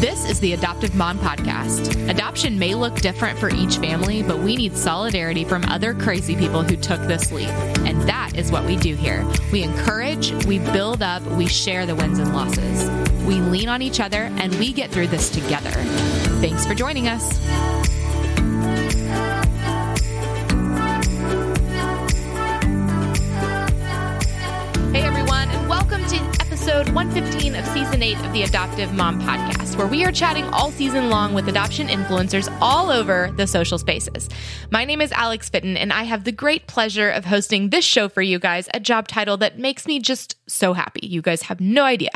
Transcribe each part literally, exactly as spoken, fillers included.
This is the Adoptive Mom Podcast. Adoption may look different for each family, but we need solidarity from other crazy people who took this leap. And that is what we do here. We encourage, we build up, we share the wins and losses. We lean on each other, and we get through this together. Thanks for joining us. one fifteen of Season eight of the Adoptive Mom Podcast, where we are chatting all season long with adoption influencers all over the social spaces. My name is Alex Fitton, and I have the great pleasure of hosting this show for you guys, a job title that makes me just so happy. You guys have no idea.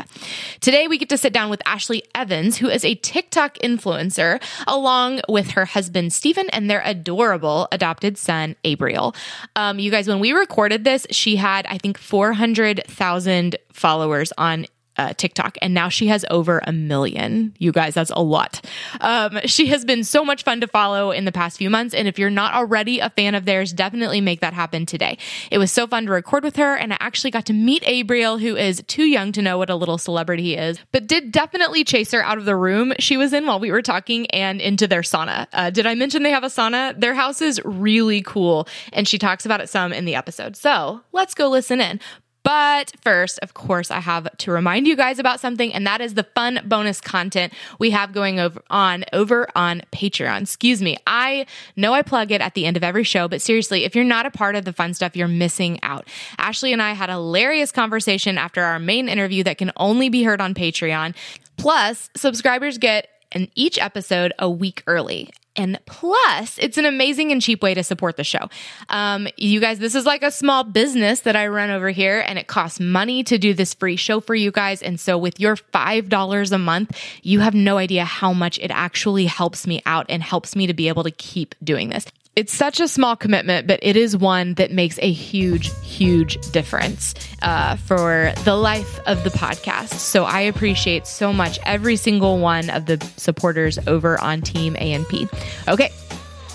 Today, we get to sit down with Ashley Evans, who is a TikTok influencer, along with her husband, Stephen, and their adorable adopted son, Abriel. Um, you guys, when we recorded this, she had, I think, four hundred thousand followers on Uh, TikTok, and now she has over a million. You guys, that's a lot. Um, she has been so much fun to follow in the past few months, and if you're not already a fan of theirs, definitely make that happen today. It was so fun to record with her, and I actually got to meet Abriel, who is too young to know what a little celebrity he is, but did definitely chase her out of the room she was in while we were talking and into their sauna. Uh, did I mention they have a sauna? Their house is really cool, and she talks about it some in the episode. So let's go listen in. But first, of course, I have to remind you guys about something, and that is the fun bonus content we have going over on over on Patreon. Excuse me. I know I plug it at the end of every show, but seriously, if you're not a part of the fun stuff, you're missing out. Ashley and I had a hilarious conversation after our main interview that can only be heard on Patreon. Plus, subscribers get in each episode a week early. And plus, it's an amazing and cheap way to support the show. Um, you guys, this is like a small business that I run over here, and it costs money to do this free show for you guys. And so with your five dollars a month, you have no idea how much it actually helps me out and helps me to be able to keep doing this. It's such a small commitment, but it is one that makes a huge, huge difference uh, for the life of the podcast. So I appreciate so much every single one of the supporters over on Team A N P. Okay,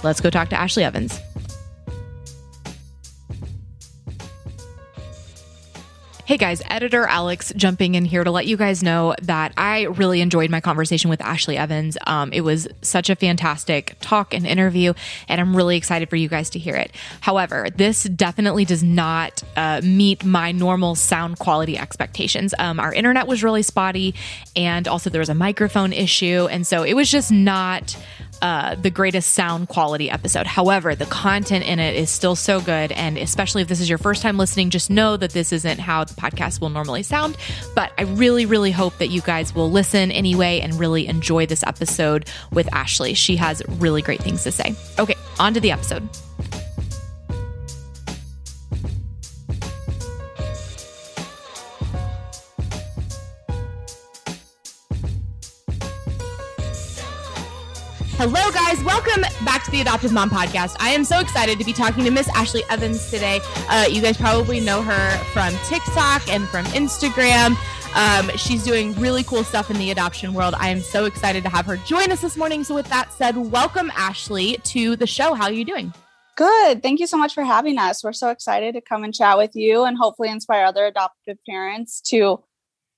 let's go talk to Ashley Evans. Hey guys, editor Alex jumping in here to let you guys know that I really enjoyed my conversation with Ashley Evans. Um, it was such a fantastic talk and interview, and I'm really excited for you guys to hear it. However, this definitely does not uh, meet my normal sound quality expectations. Um, our internet was really spotty, and also there was a microphone issue, and so it was just not Uh, the greatest sound quality episode. However, the content in it is still so good. And especially if this is your first time listening, just know that this isn't how the podcast will normally sound. But I really, really hope that you guys will listen anyway and really enjoy this episode with Ashley. She has really great things to say. Okay, on to the episode. Hello, guys. Welcome back to the Adoptive Mom Podcast. I am so excited to be talking to Miss Ashley Evans today. Uh, you guys probably know her from TikTok and from Instagram. Um, she's doing really cool stuff in the adoption world. I am so excited to have her join us this morning. So with that said, welcome, Ashley, to the show. How are you doing? Good. Thank you so much for having us. We're so excited to come and chat with you and hopefully inspire other adoptive parents to,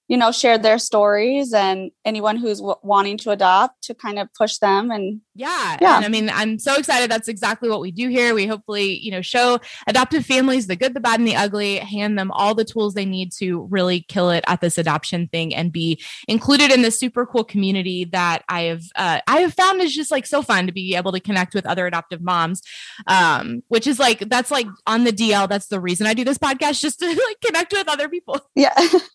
you know, share their stories, and anyone who's w- wanting to adopt to kind of push them. And yeah, yeah. And I mean, I'm so excited. That's exactly what we do here. We hopefully, you know, show adoptive families the good, the bad, and the ugly, hand them all the tools they need to really kill it at this adoption thing and be included in this super cool community that I have, uh, I have found is just like so fun to be able to connect with other adoptive moms, um, which is like, that's like on the D L. That's the reason I do this podcast, just to like connect with other people. Yeah.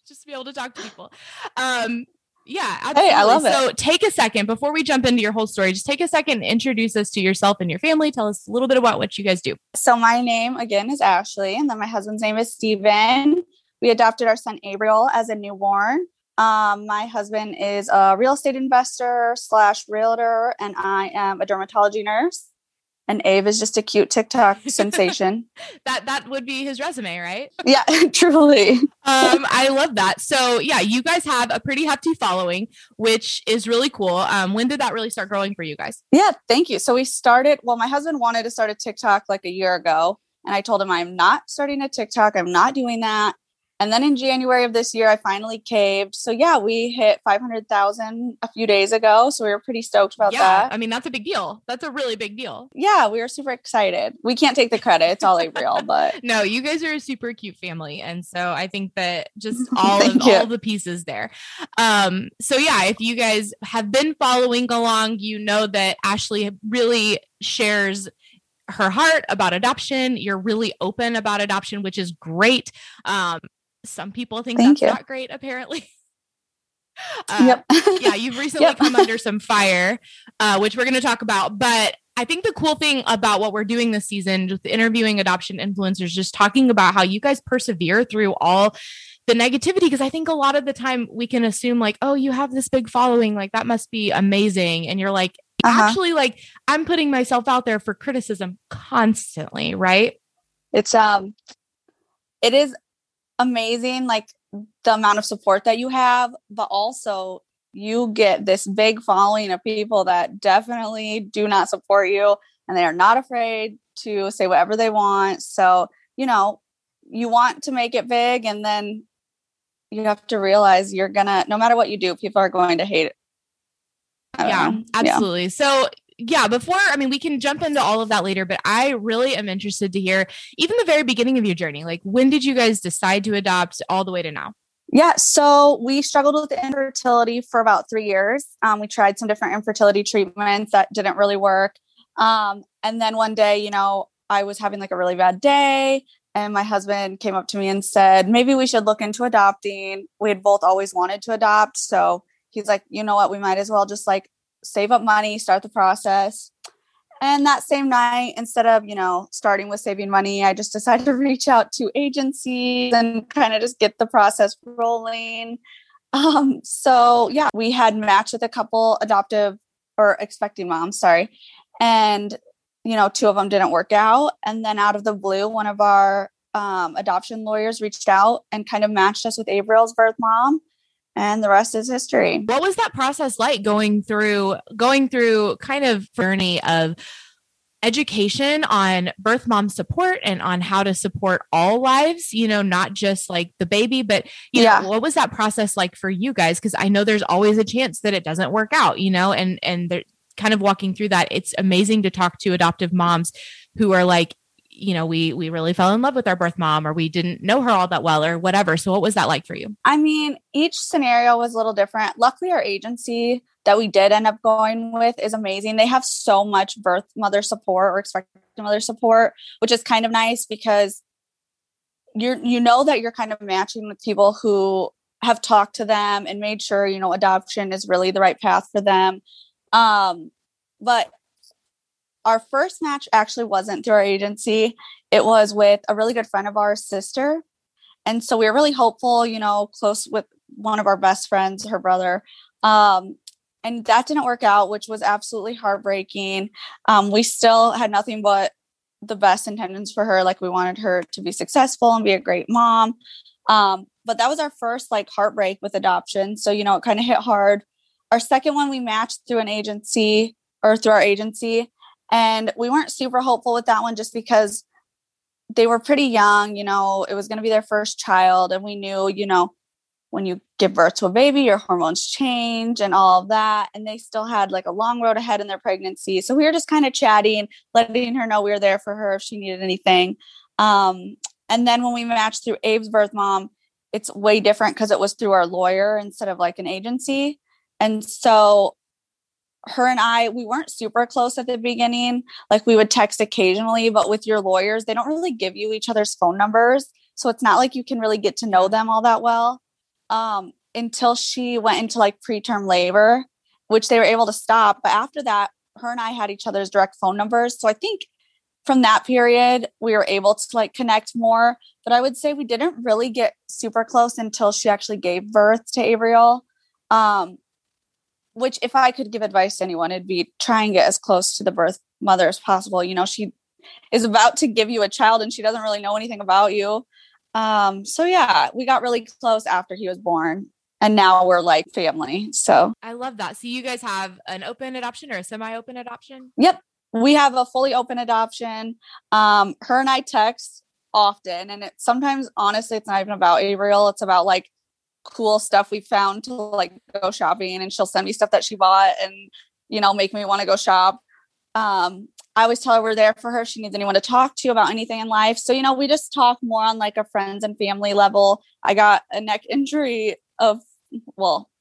Just to be able to talk to people. Um, yeah. Absolutely. Hey, I love it. So take a second before we jump into your whole story, just take a second, introduce us to yourself and your family. Tell us a little bit about what you guys do. So my name again is Ashley, and then my husband's name is Stephen. We adopted our son Abriel as a newborn. Um, my husband is a real estate investor slash realtor, and I am a dermatology nurse. And Ave is just a cute TikTok sensation. that that would be his resume, right? Yeah, truly. um, I love that. So yeah, you guys have a pretty hefty following, which is really cool. Um, when did that really start growing for you guys? Yeah, thank you. So we started, well, my husband wanted to start a TikTok like a year ago. And I told him, I'm not starting a TikTok. I'm not doing that. And then in January of this year, I finally caved. So yeah, we hit five hundred thousand a few days ago. So we were pretty stoked about yeah, that. I mean, that's a big deal. That's a really big deal. Yeah, we were super excited. We can't take the credit. It's all Abriel, but no, you guys are a super cute family. And so I think that just all of you. all the pieces there. Um, so yeah, if you guys have been following along, you know that Ashley really shares her heart about adoption. You're really open about adoption, which is great. Um, Some people think Thank that's you. Not great, apparently. uh, yep. yeah, you've recently yep. come under some fire, uh, which we're going to talk about. But I think the cool thing about what we're doing this season, just interviewing adoption influencers, just talking about how you guys persevere through all the negativity, because I think a lot of the time we can assume like, oh, you have this big following, like that must be amazing. And you're like, uh-huh. actually, like I'm putting myself out there for criticism constantly, right? It's, um, it is amazing, like the amount of support that you have, but also you get this big following of people that definitely do not support you, and they are not afraid to say whatever they want. So, you know, you want to make it big, and then you have to realize you're gonna, no matter what you do, people are going to hate it. Yeah, know. absolutely. Yeah. So yeah, before, I mean, we can jump into all of that later, but I really am interested to hear even the very beginning of your journey. Like, when did you guys decide to adopt all the way to now? Yeah. So we struggled with infertility for about three years. Um, we tried some different infertility treatments that didn't really work. Um, and then one day, you know, I was having like a really bad day, and my husband came up to me and said, maybe we should look into adopting. We had both always wanted to adopt. So he's like, you know what, we might as well just like save up money, start the process. And that same night, instead of, you know, starting with saving money, I just decided to reach out to agencies and kind of just get the process rolling. Um, so yeah, we had matched with a couple adoptive or expecting moms, sorry. And, you know, two of them didn't work out. And then out of the blue, one of our um, adoption lawyers reached out and kind of matched us with Abriel's birth mom. And the rest is history. What was that process like going through, going through kind of journey of education on birth mom support and on how to support all lives, you know, not just like the baby, but you yeah. know, what was that process like for you guys? Cause I know there's always a chance that it doesn't work out, you know, and, and they're kind of walking through that. It's amazing to talk to adoptive moms who are like, you know, we, we really fell in love with our birth mom, or we didn't know her all that well, or whatever. So what was that like for you? I mean, each scenario was a little different. Luckily, our agency that we did end up going with is amazing. They have so much birth mother support or expectant mother support, which is kind of nice because you're, you know, that you're kind of matching with people who have talked to them and made sure, you know, adoption is really the right path for them. Um, but Our first match actually wasn't through our agency. It was with a really good friend of ours, sister. And so we were really hopeful, you know, close with one of our best friends, her brother. Um, and that didn't work out, which was absolutely heartbreaking. Um, we still had nothing but the best intentions for her. Like, we wanted her to be successful and be a great mom. Um, but that was our first like heartbreak with adoption. So, you know, it kind of hit hard. Our second one, we matched through an agency or through our agency. And we weren't super hopeful with that one just because they were pretty young, you know, it was going to be their first child. And we knew, you know, when you give birth to a baby, your hormones change and all of that. And they still had like a long road ahead in their pregnancy. So we were just kind of chatting, letting her know we were there for her if she needed anything. Um, and then when we matched through Abe's birth mom, it's way different because it was through our lawyer instead of like an agency. And so her and I, we weren't super close at the beginning. Like, we would text occasionally, but with your lawyers, they don't really give you each other's phone numbers. So it's not like you can really get to know them all that well um, until she went into like preterm labor, which they were able to stop. But after that, her and I had each other's direct phone numbers. So I think from that period, we were able to like connect more, but I would say we didn't really get super close until she actually gave birth to Abriel. Um, Which, if I could give advice to anyone, it'd be try and get as close to the birth mother as possible. You know, she is about to give you a child and she doesn't really know anything about you. Um, so yeah, we got really close after he was born, and now we're like family. So I love that. So you guys have an open adoption or a semi-open adoption? Yep. we have a fully open adoption. Um, her and I text often, and it sometimes, honestly, it's not even about Abriel. It's about like cool stuff we found to like go shopping, and she'll send me stuff that she bought and, you know, make me want to go shop. Um, I always tell her we're there for her. She needs anyone to talk to about anything in life. So, you know, we just talk more on like a friends and family level. I got a neck injury of, well,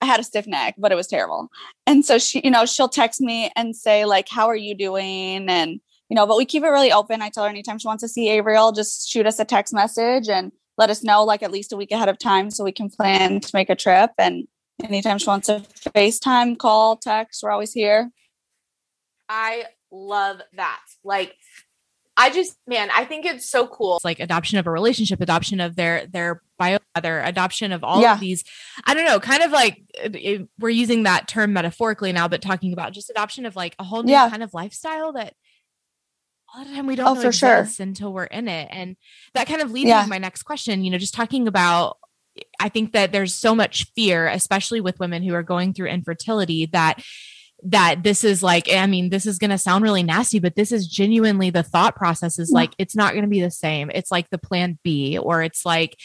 I had a stiff neck, but it was terrible. And so she, you know, she'll text me and say like, how are you doing? And, you know, but we keep it really open. I tell her anytime she wants to see Abriel, just shoot us a text message and let us know like at least a week ahead of time so we can plan to make a trip. And anytime she wants to FaceTime, call, text, we're always here. I love that. Like, I just, man, I think it's so cool. It's like adoption of a relationship, adoption of their, their bio mother, adoption of all yeah. of these, I don't know, kind of like it, it, we're using that term metaphorically now, but talking about just adoption of like a whole new yeah. kind of lifestyle that all the time we don't oh, know for exists sure. until we're in it. And that kind of leads yeah. me to my next question, you know, just talking about, I think that there's so much fear, especially with women who are going through infertility, that that this is like, I mean, this is going to sound really nasty, but this is genuinely the thought process is like, it's not going to be the same. It's like the plan B, or it's like,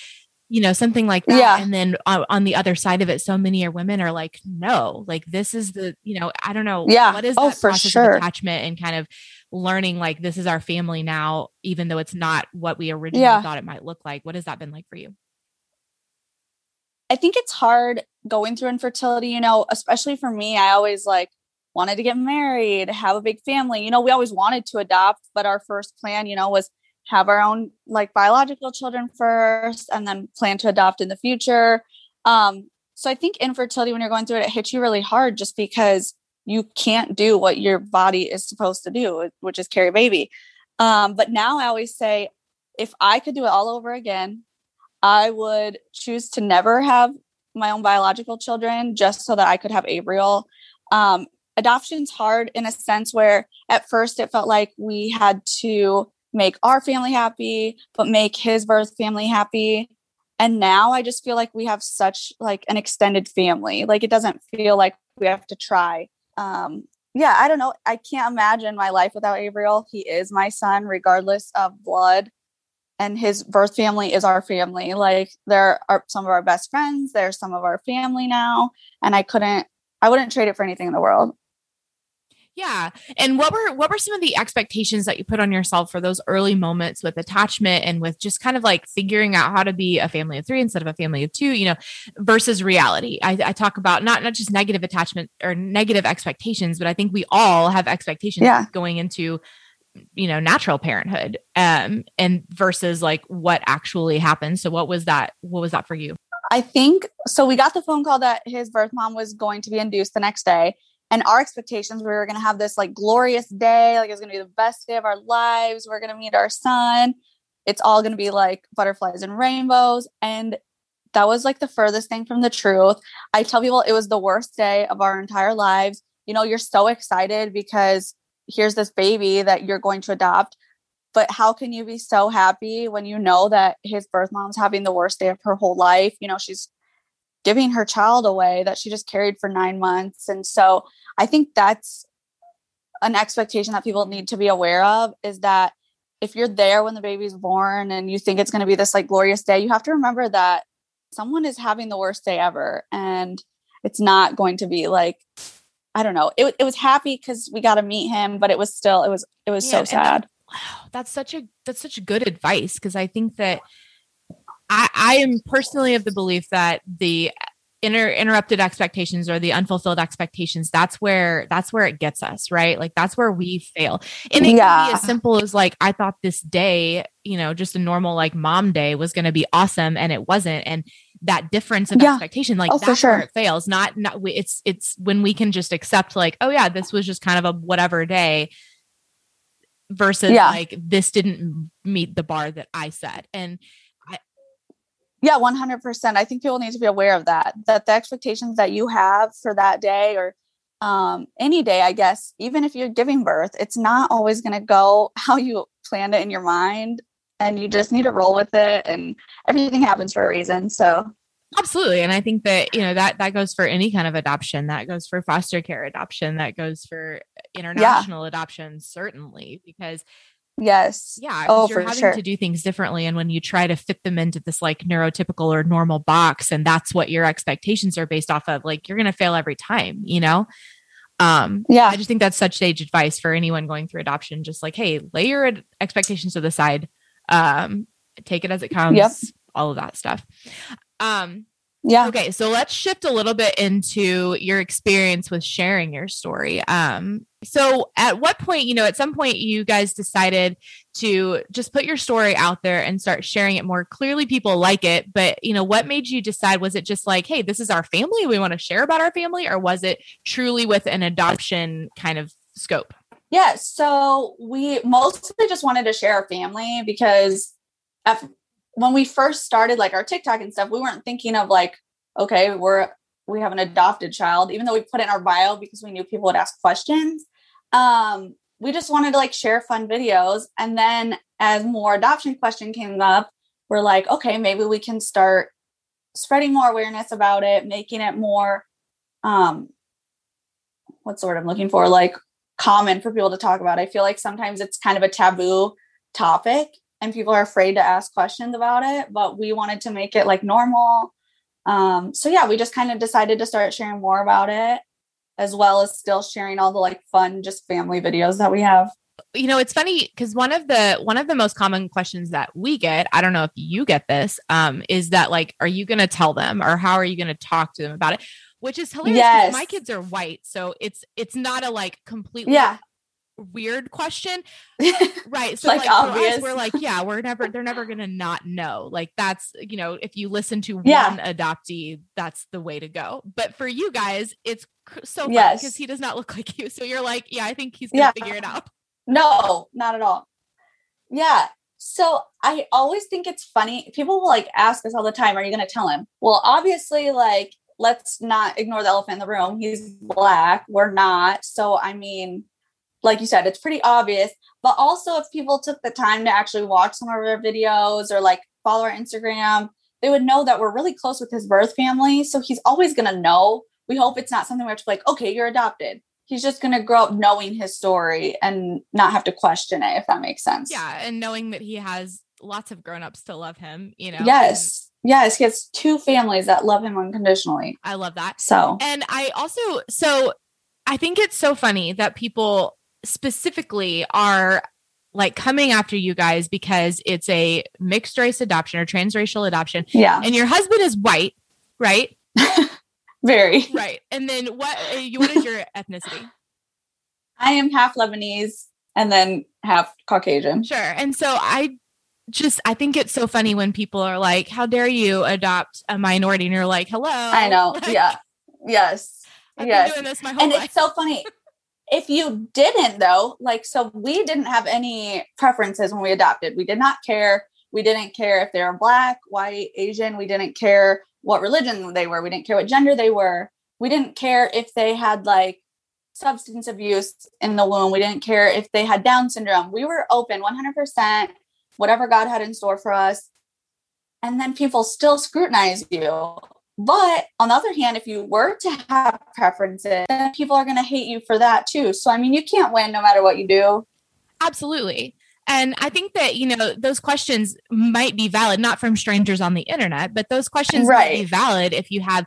you know, something like that. Yeah. And then uh, on the other side of it, so many women are like, no, like this is the, you know, I don't know. Yeah. What is oh, that for process sure. of attachment and kind of learning like, this is our family now, even though it's not what we originally yeah. thought it might look like. What has that been like for you? I think it's hard going through infertility, you know, especially for me. I always like, wanted to get married, have a big family. You know, we always wanted to adopt, but our first plan, you know, was have our own like biological children first and then plan to adopt in the future. Um, so I think infertility, when you're going through it, it hits you really hard just because you can't do what your body is supposed to do, which is carry a baby. Um, but now I always say, if I could do it all over again, I would choose to never have my own biological children just so that I could have Abriel. Um, Adoption's hard in a sense where at first it felt like we had to make our family happy, but make his birth family happy. And now I just feel like we have such like an extended family. Like it doesn't feel like we have to try. Um, yeah, I don't know. I can't imagine my life without Abriel. He is my son, regardless of blood. And his birth family is our family. Like there are some of our best friends. They're some of our family now. And I couldn't, I wouldn't trade it for anything in the world. Yeah. And what were, what were some of the expectations that you put on yourself for those early moments with attachment and with just kind of like figuring out how to be a family of three instead of a family of two, you know, versus reality? I, I talk about not, not just negative attachment or negative expectations, but I think we all have expectations yeah. going into, you know, natural parenthood, um, and versus like what actually happened. So what was that, what was that for you? I think, so we got the phone call that his birth mom was going to be induced the next day. And our expectations, we were going to have this like glorious day. Like it was going to be the best day of our lives. We're going to meet our son. It's all going to be like butterflies and rainbows. And that was like the furthest thing from the truth. I tell people it was the worst day of our entire lives. You know, you're so excited because here's this baby that you're going to adopt. But how can you be so happy when you know that his birth mom's having the worst day of her whole life? You know, she's giving her child away that she just carried for nine months. And so I think that's an expectation that people need to be aware of, is that if you're there when the baby's born and you think it's going to be this like glorious day, you have to remember that someone is having the worst day ever. And it's not going to be like, I don't know. It, it was happy because we got to meet him, but it was still, it was, it was Man, so sad. Wow. That's such a, that's such good advice. Cause I think that I, I am personally of the belief that the inter- interrupted expectations or the unfulfilled expectations, that's where, that's where it gets us, right? Like that's where we fail. And it yeah. can be as simple as like, I thought this day, you know, just a normal like mom day was going to be awesome. And it wasn't. And that difference of yeah. expectation, like oh, that's sure. where it fails. Not, not it's, it's when we can just accept like, oh yeah, this was just kind of a whatever day. Versus yeah. like, this didn't meet the bar that I set. And yeah, one hundred percent. I think people need to be aware of that, that the expectations that you have for that day or um, any day, I guess, even if you're giving birth, it's not always going to go how you planned it in your mind, and you just need to roll with it, and everything happens for a reason. So Absolutely. And I think that, you know, that, that goes for any kind of adoption. That goes for foster care adoption. That goes for international yeah. adoption, certainly, because yes. Yeah. Oh, you're for having sure. to do things differently. And when you try to fit them into this like neurotypical or normal box, and that's what your expectations are based off of, like, you're going to fail every time, you know? Um, yeah. I just think that's such sage advice for anyone going through adoption. Just like, hey, lay your ad- expectations to the side. Um, take it as it comes. Yep. All of that stuff. Um, yeah. Okay. So let's shift a little bit into your experience with sharing your story. Um, so at what point, you know, at some point you guys decided to just put your story out there and start sharing it more. Clearly people like it, but you know, what made you decide? Was it just like, hey, this is our family, we want to share about our family, or was it truly with an adoption kind of scope? Yeah. So we mostly just wanted to share our family because at when we first started like our TikTok and stuff, we weren't thinking of like, okay, we're, we have an adopted child, even though we put it in our bio because we knew people would ask questions. Um, we just wanted to like share fun videos. And then as more adoption question came up, we're like, okay, maybe we can start spreading more awareness about it, making it more, um, what's the word I'm looking for? Like common for people to talk about. I feel like sometimes it's kind of a taboo topic, and people are afraid to ask questions about it, but we wanted to make it like normal. Um, so yeah, we just kind of decided to start sharing more about it, as well as still sharing all the like fun, just family videos that we have. You know, it's funny because one of the, one of the most common questions that we get, I don't know if you get this, um, is that like, are you going to tell them, or how are you going to talk to them about it? Which is hilarious. Yes. My kids are white. So it's, it's not a like completely yeah. weird question. Right. So like, like obvious. For us, we're like, yeah, we're never, they're never going to not know. Like that's, you know, if you listen to yeah. one adoptee, that's the way to go. But for you guys, it's so funny because yes. he does not look like you. So you're like, yeah, I think he's going to yeah. figure it out. No, not at all. Yeah. So I always think it's funny. People will like ask us all the time, are you going to tell him? Well, obviously, like, let's not ignore the elephant in the room. He's Black. We're not. So, I mean, like you said, it's pretty obvious, but also if people took the time to actually watch some of our videos or like follow our Instagram, they would know that we're really close with his birth family. So he's always going to know. We hope it's not something we have to be like, okay, you're adopted. He's just going to grow up knowing his story and not have to question it, if that makes sense. Yeah. And knowing that he has lots of grownups to love him, you know? Yes. And- Yes. He has two families that love him unconditionally. I love that. So, and I also, so I think it's so funny that people specifically are like coming after you guys because it's a mixed race adoption or transracial adoption. Yeah. And your husband is white, right? Very. Right. And then what, what is your ethnicity? I am half Lebanese and then half Caucasian. Sure. And so I just, I think it's so funny when people are like, how dare you adopt a minority? And you're like, hello. I know. Like, yeah. Yes. I've yes. been doing this my whole and life. And it's so funny. If you didn't though, like, so we didn't have any preferences when we adopted. We did not care. We didn't care if they were Black, white, Asian. We didn't care what religion they were. We didn't care what gender they were. We didn't care if they had like substance abuse in the womb. We didn't care if they had Down syndrome. We were open one hundred percent, whatever God had in store for us. And then people still scrutinize you. But on the other hand, if you were to have preferences, then people are going to hate you for that too. So, I mean, you can't win no matter what you do. Absolutely. And I think that, you know, those questions might be valid, not from strangers on the internet, but those questions right. might be valid if you have,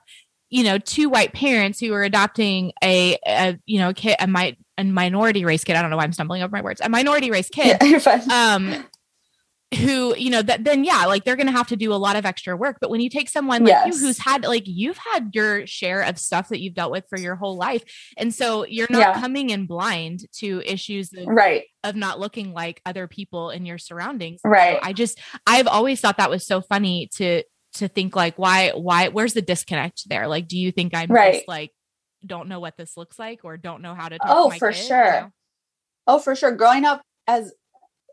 you know, two white parents who are adopting a, a you know, kid, a, mi- a minority race kid. I don't know why I'm stumbling over my words. A minority race kid. Yeah, you're fine. Um, who, you know, that then, yeah, like they're going to have to do a lot of extra work. But when you take someone like yes. you, who's had, like, you've had your share of stuff that you've dealt with for your whole life. And so you're not yeah. coming in blind to issues of, right. of not looking like other people in your surroundings. Right. So I just, I've always thought that was so funny to, to think like, why, why, where's the disconnect there? Like, do you think I'm right. just like, don't know what this looks like or don't know how to talk oh, to my for kid, sure. You know? Oh, for sure. Growing up as,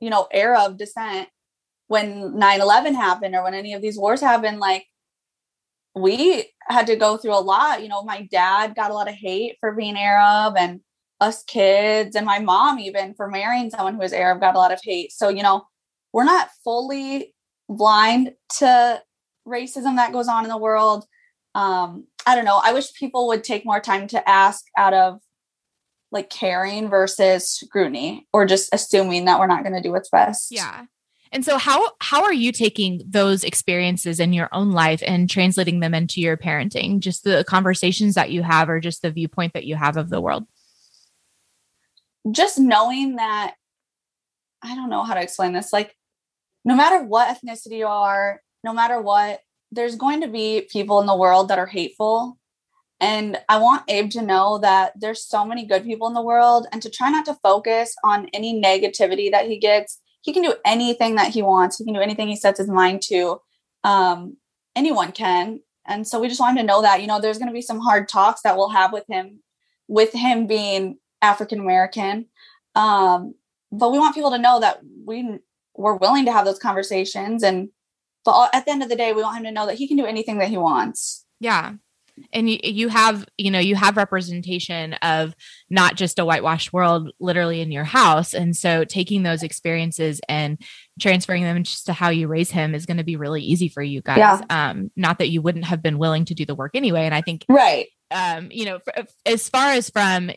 you know, heir of descent, when nine eleven happened or when any of these wars happened, like we had to go through a lot. You know, my dad got a lot of hate for being Arab and us kids, and my mom even for marrying someone who was Arab got a lot of hate. So, you know, we're not fully blind to racism that goes on in the world. Um, I don't know. I wish people would take more time to ask out of like caring versus scrutiny or just assuming that we're not going to do what's best. Yeah. And so how, how are you taking those experiences in your own life and translating them into your parenting? Just the conversations that you have or just the viewpoint that you have of the world? Just knowing that, I don't know how to explain this. Like, no matter what ethnicity you are, no matter what, there's going to be people in the world that are hateful. And I want Abe to know that there's so many good people in the world and to try not to focus on any negativity that he gets. He can do anything that he wants. He can do anything he sets his mind to. Um, anyone can. And so we just want him to know that, you know, there's going to be some hard talks that we'll have with him, with him being African-American. Um, but we want people to know that we we're willing to have those conversations. And, but at the end of the day, we want him to know that he can do anything that he wants. Yeah. And you, you have, you know, you have representation of not just a whitewashed world literally in your house. And so taking those experiences and transferring them just to how you raise him is going to be really easy for you guys. Yeah. Um, not that you wouldn't have been willing to do the work anyway. And I think, right. Um, you know, f- as far as from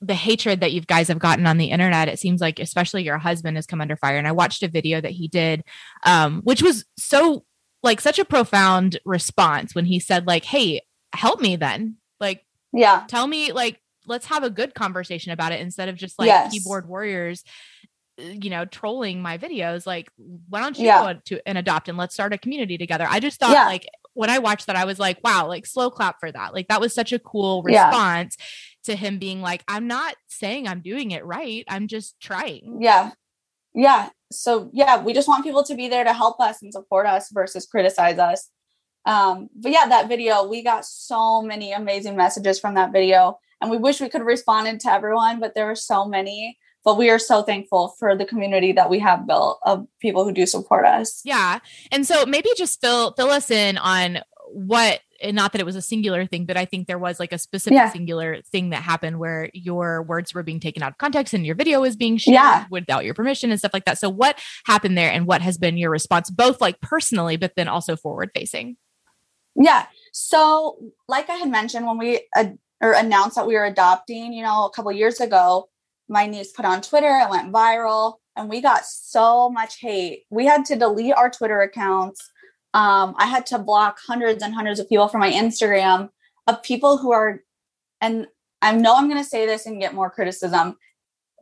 the hatred that you guys have gotten on the internet, it seems like, especially your husband has come under fire. And I watched a video that he did, um, which was so like such a profound response when he said like, hey, help me then. Like, yeah, tell me, like, let's have a good conversation about it instead of just like yes. keyboard warriors, you know, trolling my videos. Like, why don't you yeah. go to and adopt and let's start a community together? I just thought yeah. like, when I watched that, I was like, wow, like slow clap for that. Like that was such a cool response yeah. to him being like, I'm not saying I'm doing it right. I'm just trying. Yeah. Yeah. So yeah, we just want people to be there to help us and support us versus criticize us. Um, but yeah, that video, we got so many amazing messages from that video and we wish we could have responded to everyone, but there were so many, but we are so thankful for the community that we have built of people who do support us. Yeah. And so maybe just fill, fill us in on what, and not that it was a singular thing, but I think there was like a specific yeah. singular thing that happened where your words were being taken out of context and your video was being shared yeah. without your permission and stuff like that. So what happened there and what has been your response, both like personally, but then also forward facing? Yeah. So like I had mentioned, when we uh, or announced that we were adopting, you know, a couple of years ago, my niece put on Twitter, it went viral and we got so much hate. We had to delete our Twitter accounts. Um, I had to block hundreds and hundreds of people from my Instagram of people who are, and I know I'm going to say this and get more criticism,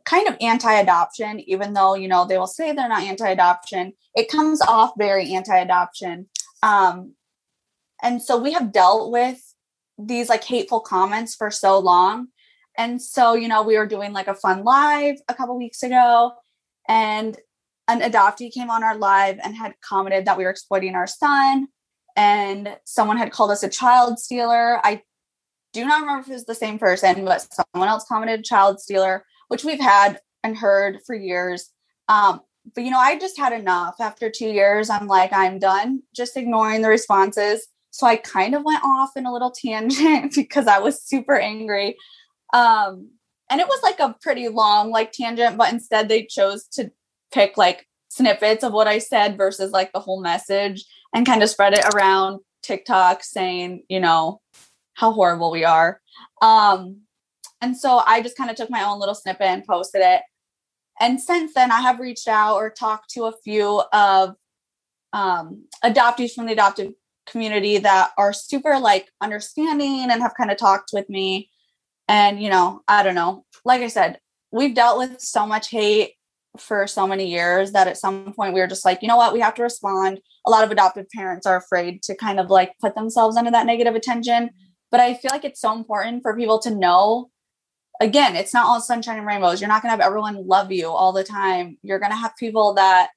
kind of anti-adoption, even though, you know, they will say they're not anti-adoption. It comes off very anti-adoption. Um, and so we have dealt with these like hateful comments for so long. And so, you know, we were doing like a fun live a couple weeks ago and an adoptee came on our live and had commented that we were exploiting our son and someone had called us a child stealer. I do not remember if it was the same person, but someone else commented child stealer, which we've had and heard for years. Um, but, you know, I just had enough. After two years, I'm like, I'm done just ignoring the responses. So I kind of went off in a little tangent because I was super angry. Um, and it was like a pretty long like tangent, but instead they chose to pick like snippets of what I said versus like the whole message and kind of spread it around TikTok saying, you know, how horrible we are. Um, and so I just kind of took my own little snippet and posted it. And since then I have reached out or talked to a few of um, adoptees from the adoptive community that are super like understanding and have kind of talked with me. And, you know, I don't know, like I said, we've dealt with so much hate for so many years that at some point we were just like, you know what, we have to respond. A lot of adoptive parents are afraid to kind of like put themselves under that negative attention. But I feel like it's so important for people to know, again, it's not all sunshine and rainbows. You're not going to have everyone love you all the time. You're going to have people that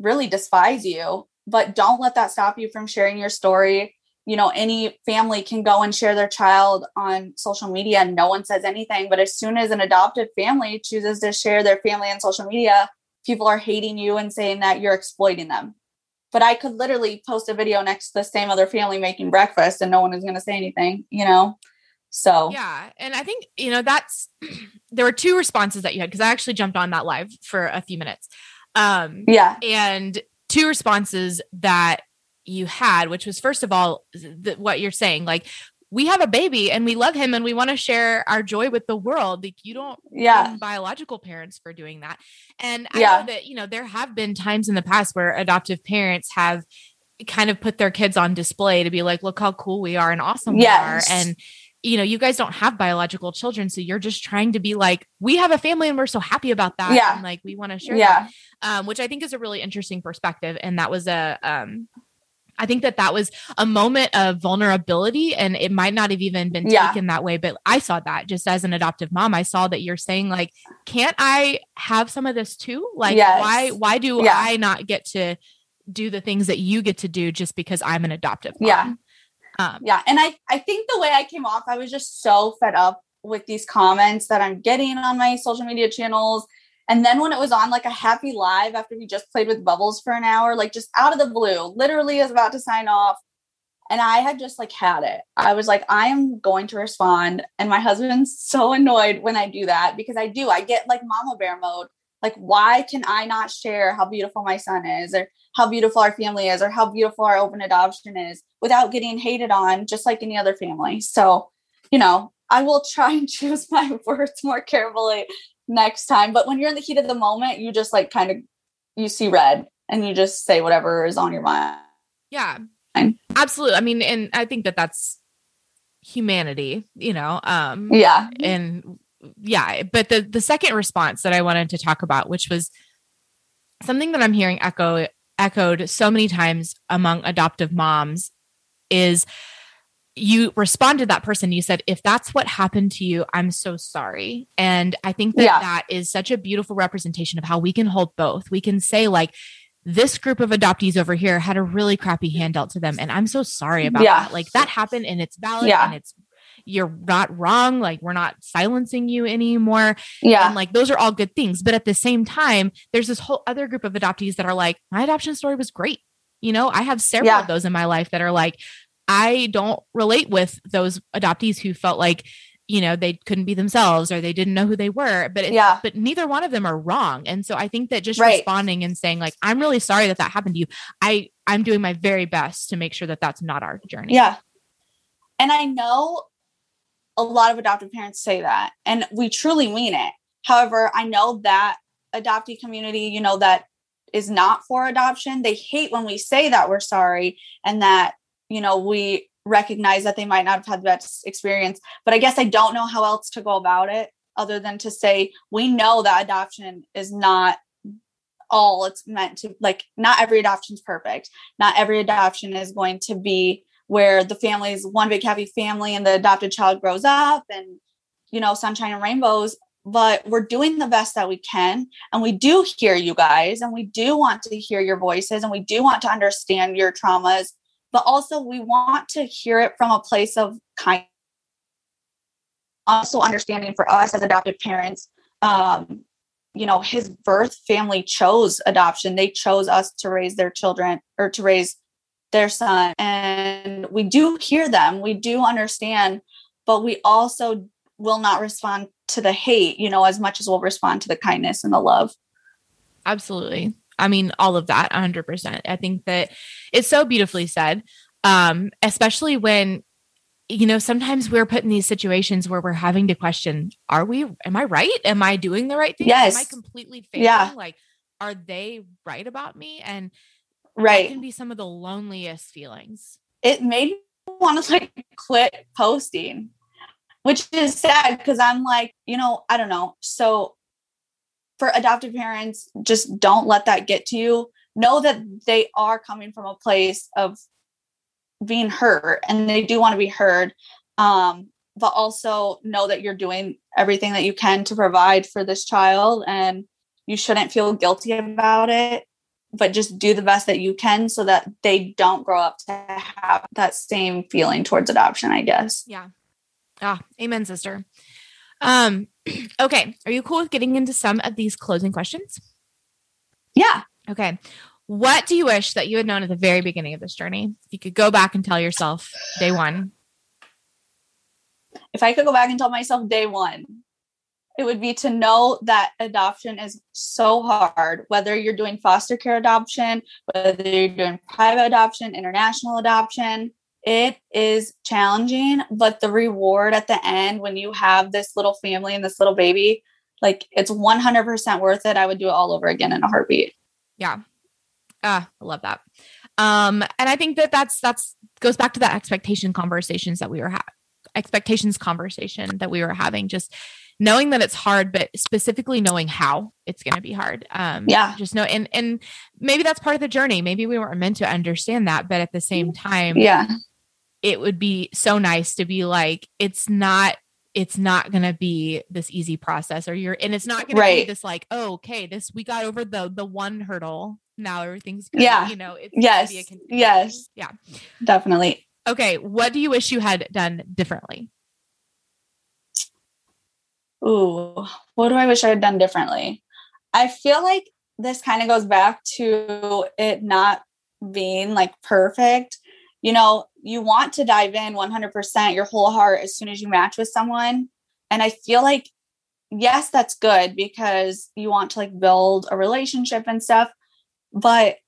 really despise you, but don't let that stop you from sharing your story. You know, any family can go and share their child on social media and no one says anything. But as soon as an adoptive family chooses to share their family on social media, people are hating you and saying that you're exploiting them. But I could literally post a video next to the same other family making breakfast and no one is going to say anything, you know? So, yeah. And I think, you know, that's, there were two responses that you had, cause I actually jumped on that live for a few minutes. Um, yeah. And two responses that you had, which was, first of all, th- what you're saying, like, we have a baby and we love him and we want to share our joy with the world. Like, you don't yeah. blame biological parents for doing that. And I yeah. know that, you know, there have been times in the past where adoptive parents have kind of put their kids on display to be like, look how cool we are and awesome yes. we are. And, you know, you guys don't have biological children. So you're just trying to be like, we have a family and we're so happy about that. Yeah. And like, we want to share yeah. that, um, which I think is a really interesting perspective. And that was a, um, I think that that was a moment of vulnerability, and it might not have even been yeah. taken that way, but I saw that just as an adoptive mom. I saw that you're saying, like, can't I have some of this too? Like, yes. why, why do yeah. I not get to do the things that you get to do just because I'm an adoptive mom? Yeah. Um, yeah. And I, I think the way I came off, I was just so fed up with these comments that I'm getting on my social media channels. And then when it was on like a Happy Live after we just played with Bubbles for an hour, like just out of the blue, literally I was about to sign off. And I had just like had it. I was like, I am going to respond. And my husband's so annoyed when I do that, because I do, I get like mama bear mode. Like, why can I not share how beautiful my son is, or how beautiful our family is, or how beautiful our open adoption is, without getting hated on just like any other family? So, you know, I will try and choose my words more carefully next time. But when you're in the heat of the moment, you just like kind of, you see red and you just say whatever is on your mind. Yeah, absolutely. I mean, and I think that that's humanity, you know? Um, yeah. And yeah, but the, the second response that I wanted to talk about, which was something that I'm hearing echo echoed so many times among adoptive moms, is you respond to that person. You said, if that's what happened to you, I'm so sorry. And I think that yeah. that is such a beautiful representation of how we can hold both. We can say, like, this group of adoptees over here had a really crappy hand dealt to them, and I'm so sorry about yeah. that. Like, that happened, and it's valid yeah. and it's, you're not wrong. Like, we're not silencing you anymore. Yeah. And like, those are all good things. But at the same time, there's this whole other group of adoptees that are like, my adoption story was great. You know, I have several yeah. of those in my life that are like, I don't relate with those adoptees who felt like, you know, they couldn't be themselves or they didn't know who they were, but, it, yeah. but neither one of them are wrong. And so I think that just right. responding and saying, like, I'm really sorry that that happened to you. I I'm doing my very best to make sure that that's not our journey. Yeah. And I know a lot of adoptive parents say that, and we truly mean it. However, I know that adoptee community, you know, that is not for adoption, they hate when we say that we're sorry and that, you know, we recognize that they might not have had the best experience. But I guess I don't know how else to go about it other than to say, we know that adoption is not all it's meant to, like, not every adoption is perfect. Not every adoption is going to be where the family is one big happy family and the adopted child grows up and, you know, sunshine and rainbows, but we're doing the best that we can. And we do hear you guys, and we do want to hear your voices, and we do want to understand your traumas, but also we want to hear it from a place of kindness. Also understanding for us as adoptive parents, um, you know, his birth family chose adoption. They chose us to raise their children or to raise their son. And we do hear them. We do understand, but we also will not respond to the hate, you know, as much as we'll respond to the kindness and the love. Absolutely. I mean, all of that, one hundred percent. I think that it's so beautifully said, um, especially when, you know, sometimes we're put in these situations where we're having to question, are we, am I right? Am I doing the right thing? Yes. Am I completely failing? Yeah. Like, are they right about me? And right. That can be some of the loneliest feelings. It made me want to like quit posting, which is sad because I'm like, you know, I don't know. So for adoptive parents, just don't let that get to you. Know that they are coming from a place of being hurt and they do want to be heard. Um, but also know that you're doing everything that you can to provide for this child, and you shouldn't feel guilty about it, but just do the best that you can so that they don't grow up to have that same feeling towards adoption, I guess. Yeah. Ah, amen, sister. Um, okay. Are you cool with getting into some of these closing questions? Yeah. Okay. What do you wish that you had known at the very beginning of this journey? If you could go back and tell yourself day one. If I could go back and tell myself day one, it would be to know that adoption is so hard, whether you're doing foster care adoption, whether you're doing private adoption, international adoption. It is challenging, but the reward at the end, when you have this little family and this little baby, like, it's one hundred percent worth it. I would do it all over again in a heartbeat. Yeah. Ah, I love that. Um, and I think that that's, that's goes back to the expectation conversations that we were having, expectations conversation that we were having, just knowing that it's hard, but specifically knowing how it's going to be hard. Um, yeah. Just know, and, and maybe that's part of the journey. Maybe we weren't meant to understand that, but at the same time, yeah, it would be so nice to be like, it's not, it's not going to be this easy process, or you're, and it's not going right. to be this like, oh, okay, this, we got over the, the one hurdle. Now everything's good. Yeah. You know, it's yes. Be a yes. Yeah, definitely. Okay. What do you wish you had done differently? Ooh, what do I wish I had done differently? I feel like this kind of goes back to it not being like perfect. You know, you want to dive in one hundred percent your whole heart as soon as you match with someone. And I feel like, yes, that's good because you want to like build a relationship and stuff. But,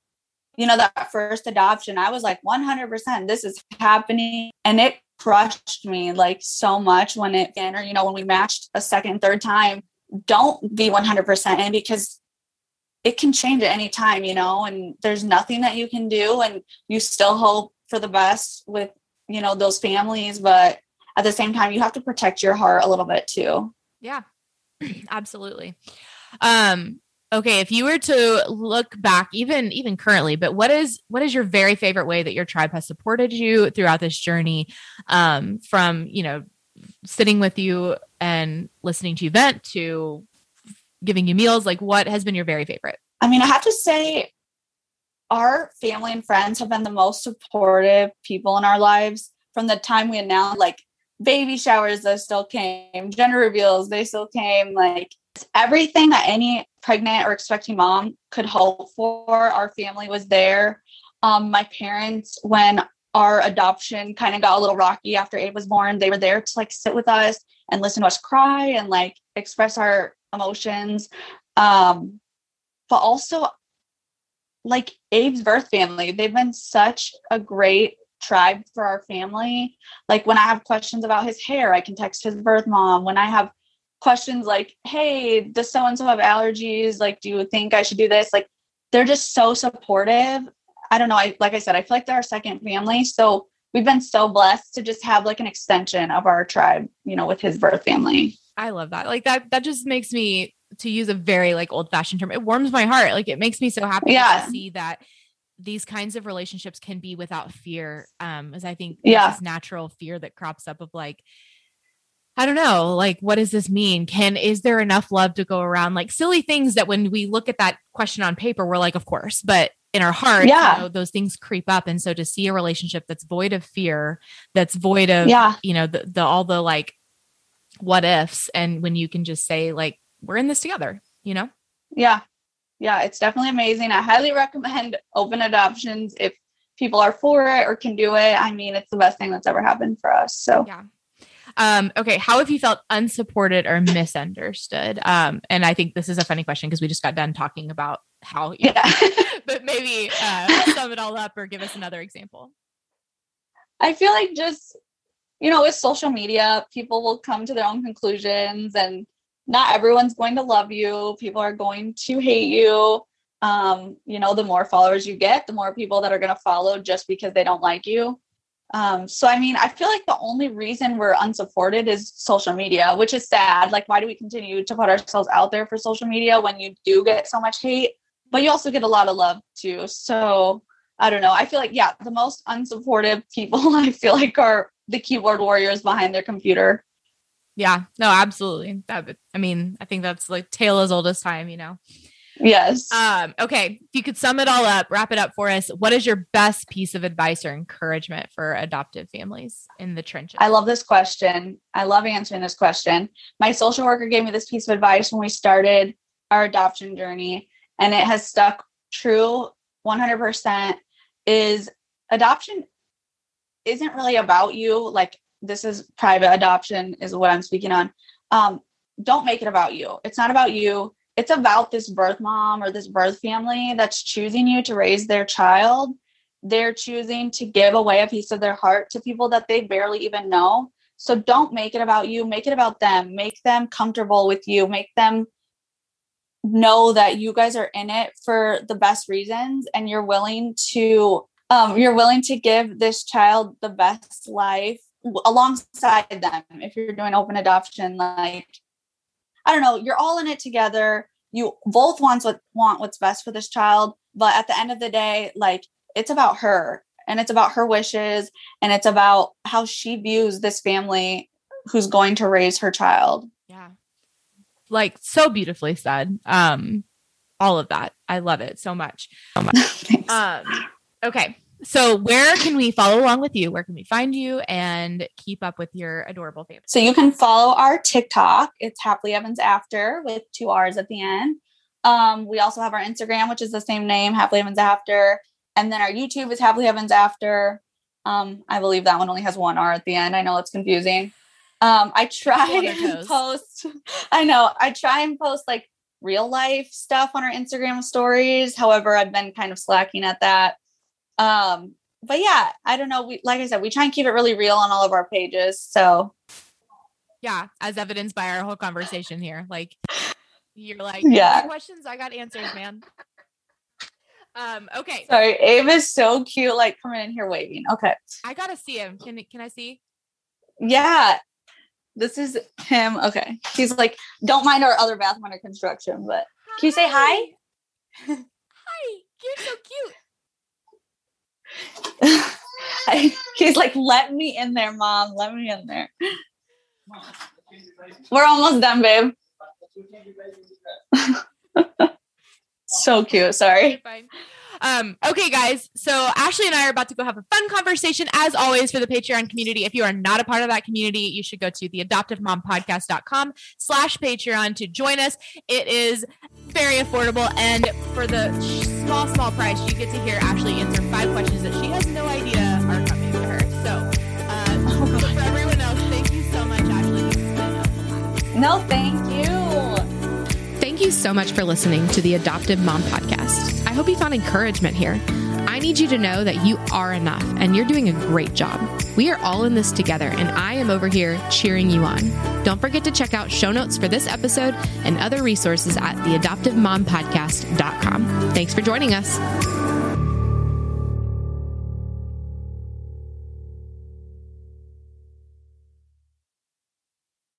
you know, that first adoption, I was like, one hundred percent, this is happening. And it crushed me like so much when it, and, or, you know, when we matched a second, third time, don't be one hundred percent in, because it can change at any time, you know, and there's nothing that you can do. And you still hope for the best with, you know, those families. But at the same time, you have to protect your heart a little bit too. Yeah, absolutely. Um, Okay. If you were to look back, even, even currently, but what is, what is your very favorite way that your tribe has supported you throughout this journey? Um, from, you know, sitting with you and listening to you vent to giving you meals, like what has been your very favorite? I mean, I have to say our family and friends have been the most supportive people in our lives from the time we announced, like baby showers, they still came, gender reveals, they still came, like everything that any pregnant or expecting mom could hope for. Our family was there. Um, my parents, when our adoption kind of got a little rocky after Abe was born, they were there to like sit with us and listen to us cry and like express our emotions. Um, but also like Abe's birth family, they've been such a great tribe for our family. Like when I have questions about his hair, I can text his birth mom. When I have questions like, hey, does so-and-so have allergies? Like, do you think I should do this? Like, they're just so supportive. I don't know. I, like I said, I feel like they're our second family. So we've been so blessed to just have like an extension of our tribe, you know, with his birth family. I love that. Like that, that just makes me, to use a very like old fashioned term, it warms my heart. Like it makes me so happy yeah. to see that these kinds of relationships can be without fear. Um, as I think yeah. this natural fear that crops up of like, I don't know, like, what does this mean? Can, is there enough love to go around? Like silly things that when we look at that question on paper, we're like, of course, but in our heart, yeah. you know, those things creep up. And so to see a relationship that's void of fear, that's void of, yeah. you know, the, the, all the like what ifs. And when you can just say like, we're in this together, you know? Yeah. Yeah. It's definitely amazing. I highly recommend open adoptions if people are for it or can do it. I mean, it's the best thing that's ever happened for us. So yeah. Um, okay. How have you felt unsupported or misunderstood? Um, and I think this is a funny question because we just got done talking about how, you yeah. know, but maybe uh, sum it all up or give us another example. I feel like just, you know, with social media, people will come to their own conclusions and not everyone's going to love you. People are going to hate you. Um, you know, the more followers you get, the more people that are going to follow just because they don't like you. Um, so, I mean, I feel like the only reason we're unsupported is social media, which is sad. Like, why do we continue to put ourselves out there for social media when you do get so much hate, but you also get a lot of love too. So I don't know. I feel like, yeah, the most unsupportive people I feel like are the keyboard warriors behind their computer. Yeah, no, absolutely. That, I mean, I think that's like tale as old as time, you know? Yes. Um, okay. If you could sum it all up, wrap it up for us. What is your best piece of advice or encouragement for adoptive families in the trenches? I love this question. I love answering this question. My social worker gave me this piece of advice when we started our adoption journey, and it has stuck true one hundred percent, is adoption isn't really about you. Like this is private adoption is what I'm speaking on. Um, don't make it about you. It's not about you. It's about this birth mom or this birth family that's choosing you to raise their child. They're choosing to give away a piece of their heart to people that they barely even know. So don't make it about you. Make it about them. Make them comfortable with you. Make them know that you guys are in it for the best reasons, and you're willing to um, you're willing to give this child the best life alongside them. If you're doing open adoption, like, I don't know, you're all in it together. You both want what want what's best for this child, but at the end of the day, like, it's about her, and it's about her wishes, and it's about how she views this family who's going to raise her child. Yeah. Like, so beautifully said. Um, all of that. I love it so much. So much. um, okay. So where can we follow along with you? Where can we find you and keep up with your adorable family? So you can follow our TikTok. It's Happily Evans After with two R's at the end. Um, we also have our Instagram, which is the same name, Happily Evans After. And then our YouTube is Happily Evans After. Um, I believe that one only has one R at the end. I know it's confusing. Um, I try and post, I know I try and post like real life stuff on our Instagram stories. However, I've been kind of slacking at that. Um, but yeah, I don't know. We, like I said, we try and keep it really real on all of our pages. So yeah, as evidenced by our whole conversation here, like, you're like, yeah, hey, questions I got answers, man. Um, okay. Sorry. Abe is so cute. Like, coming in here waving. Okay. I got to see him. Can, can I see? Yeah. This is him. Okay. He's like, don't mind our other bathroom under construction, but hi. Can you say hi? Hi. You're so cute. I, he's like, let me in there, mom. Let me in there. We're almost done, babe. So cute. Sorry. Fine. Um, okay, guys. So Ashley and I are about to go have a fun conversation, as always, for the Patreon community. If you are not a part of that community, you should go to theadoptivemompodcast.com slash Patreon to join us. It is very affordable. And for the small, small price, you get to hear Ashley answer five questions that she has no idea are coming to her. So, uh, oh, so for everyone else, thank you so much, Ashley. No, thank you. Thank you so much for listening to the Adoptive Mom Podcast. I hope you found encouragement here. I need you to know that you are enough and you're doing a great job. We are all in this together, and I am over here cheering you on. Don't forget to check out show notes for this episode and other resources at the adoptive mom podcast dot com. Thanks for joining us.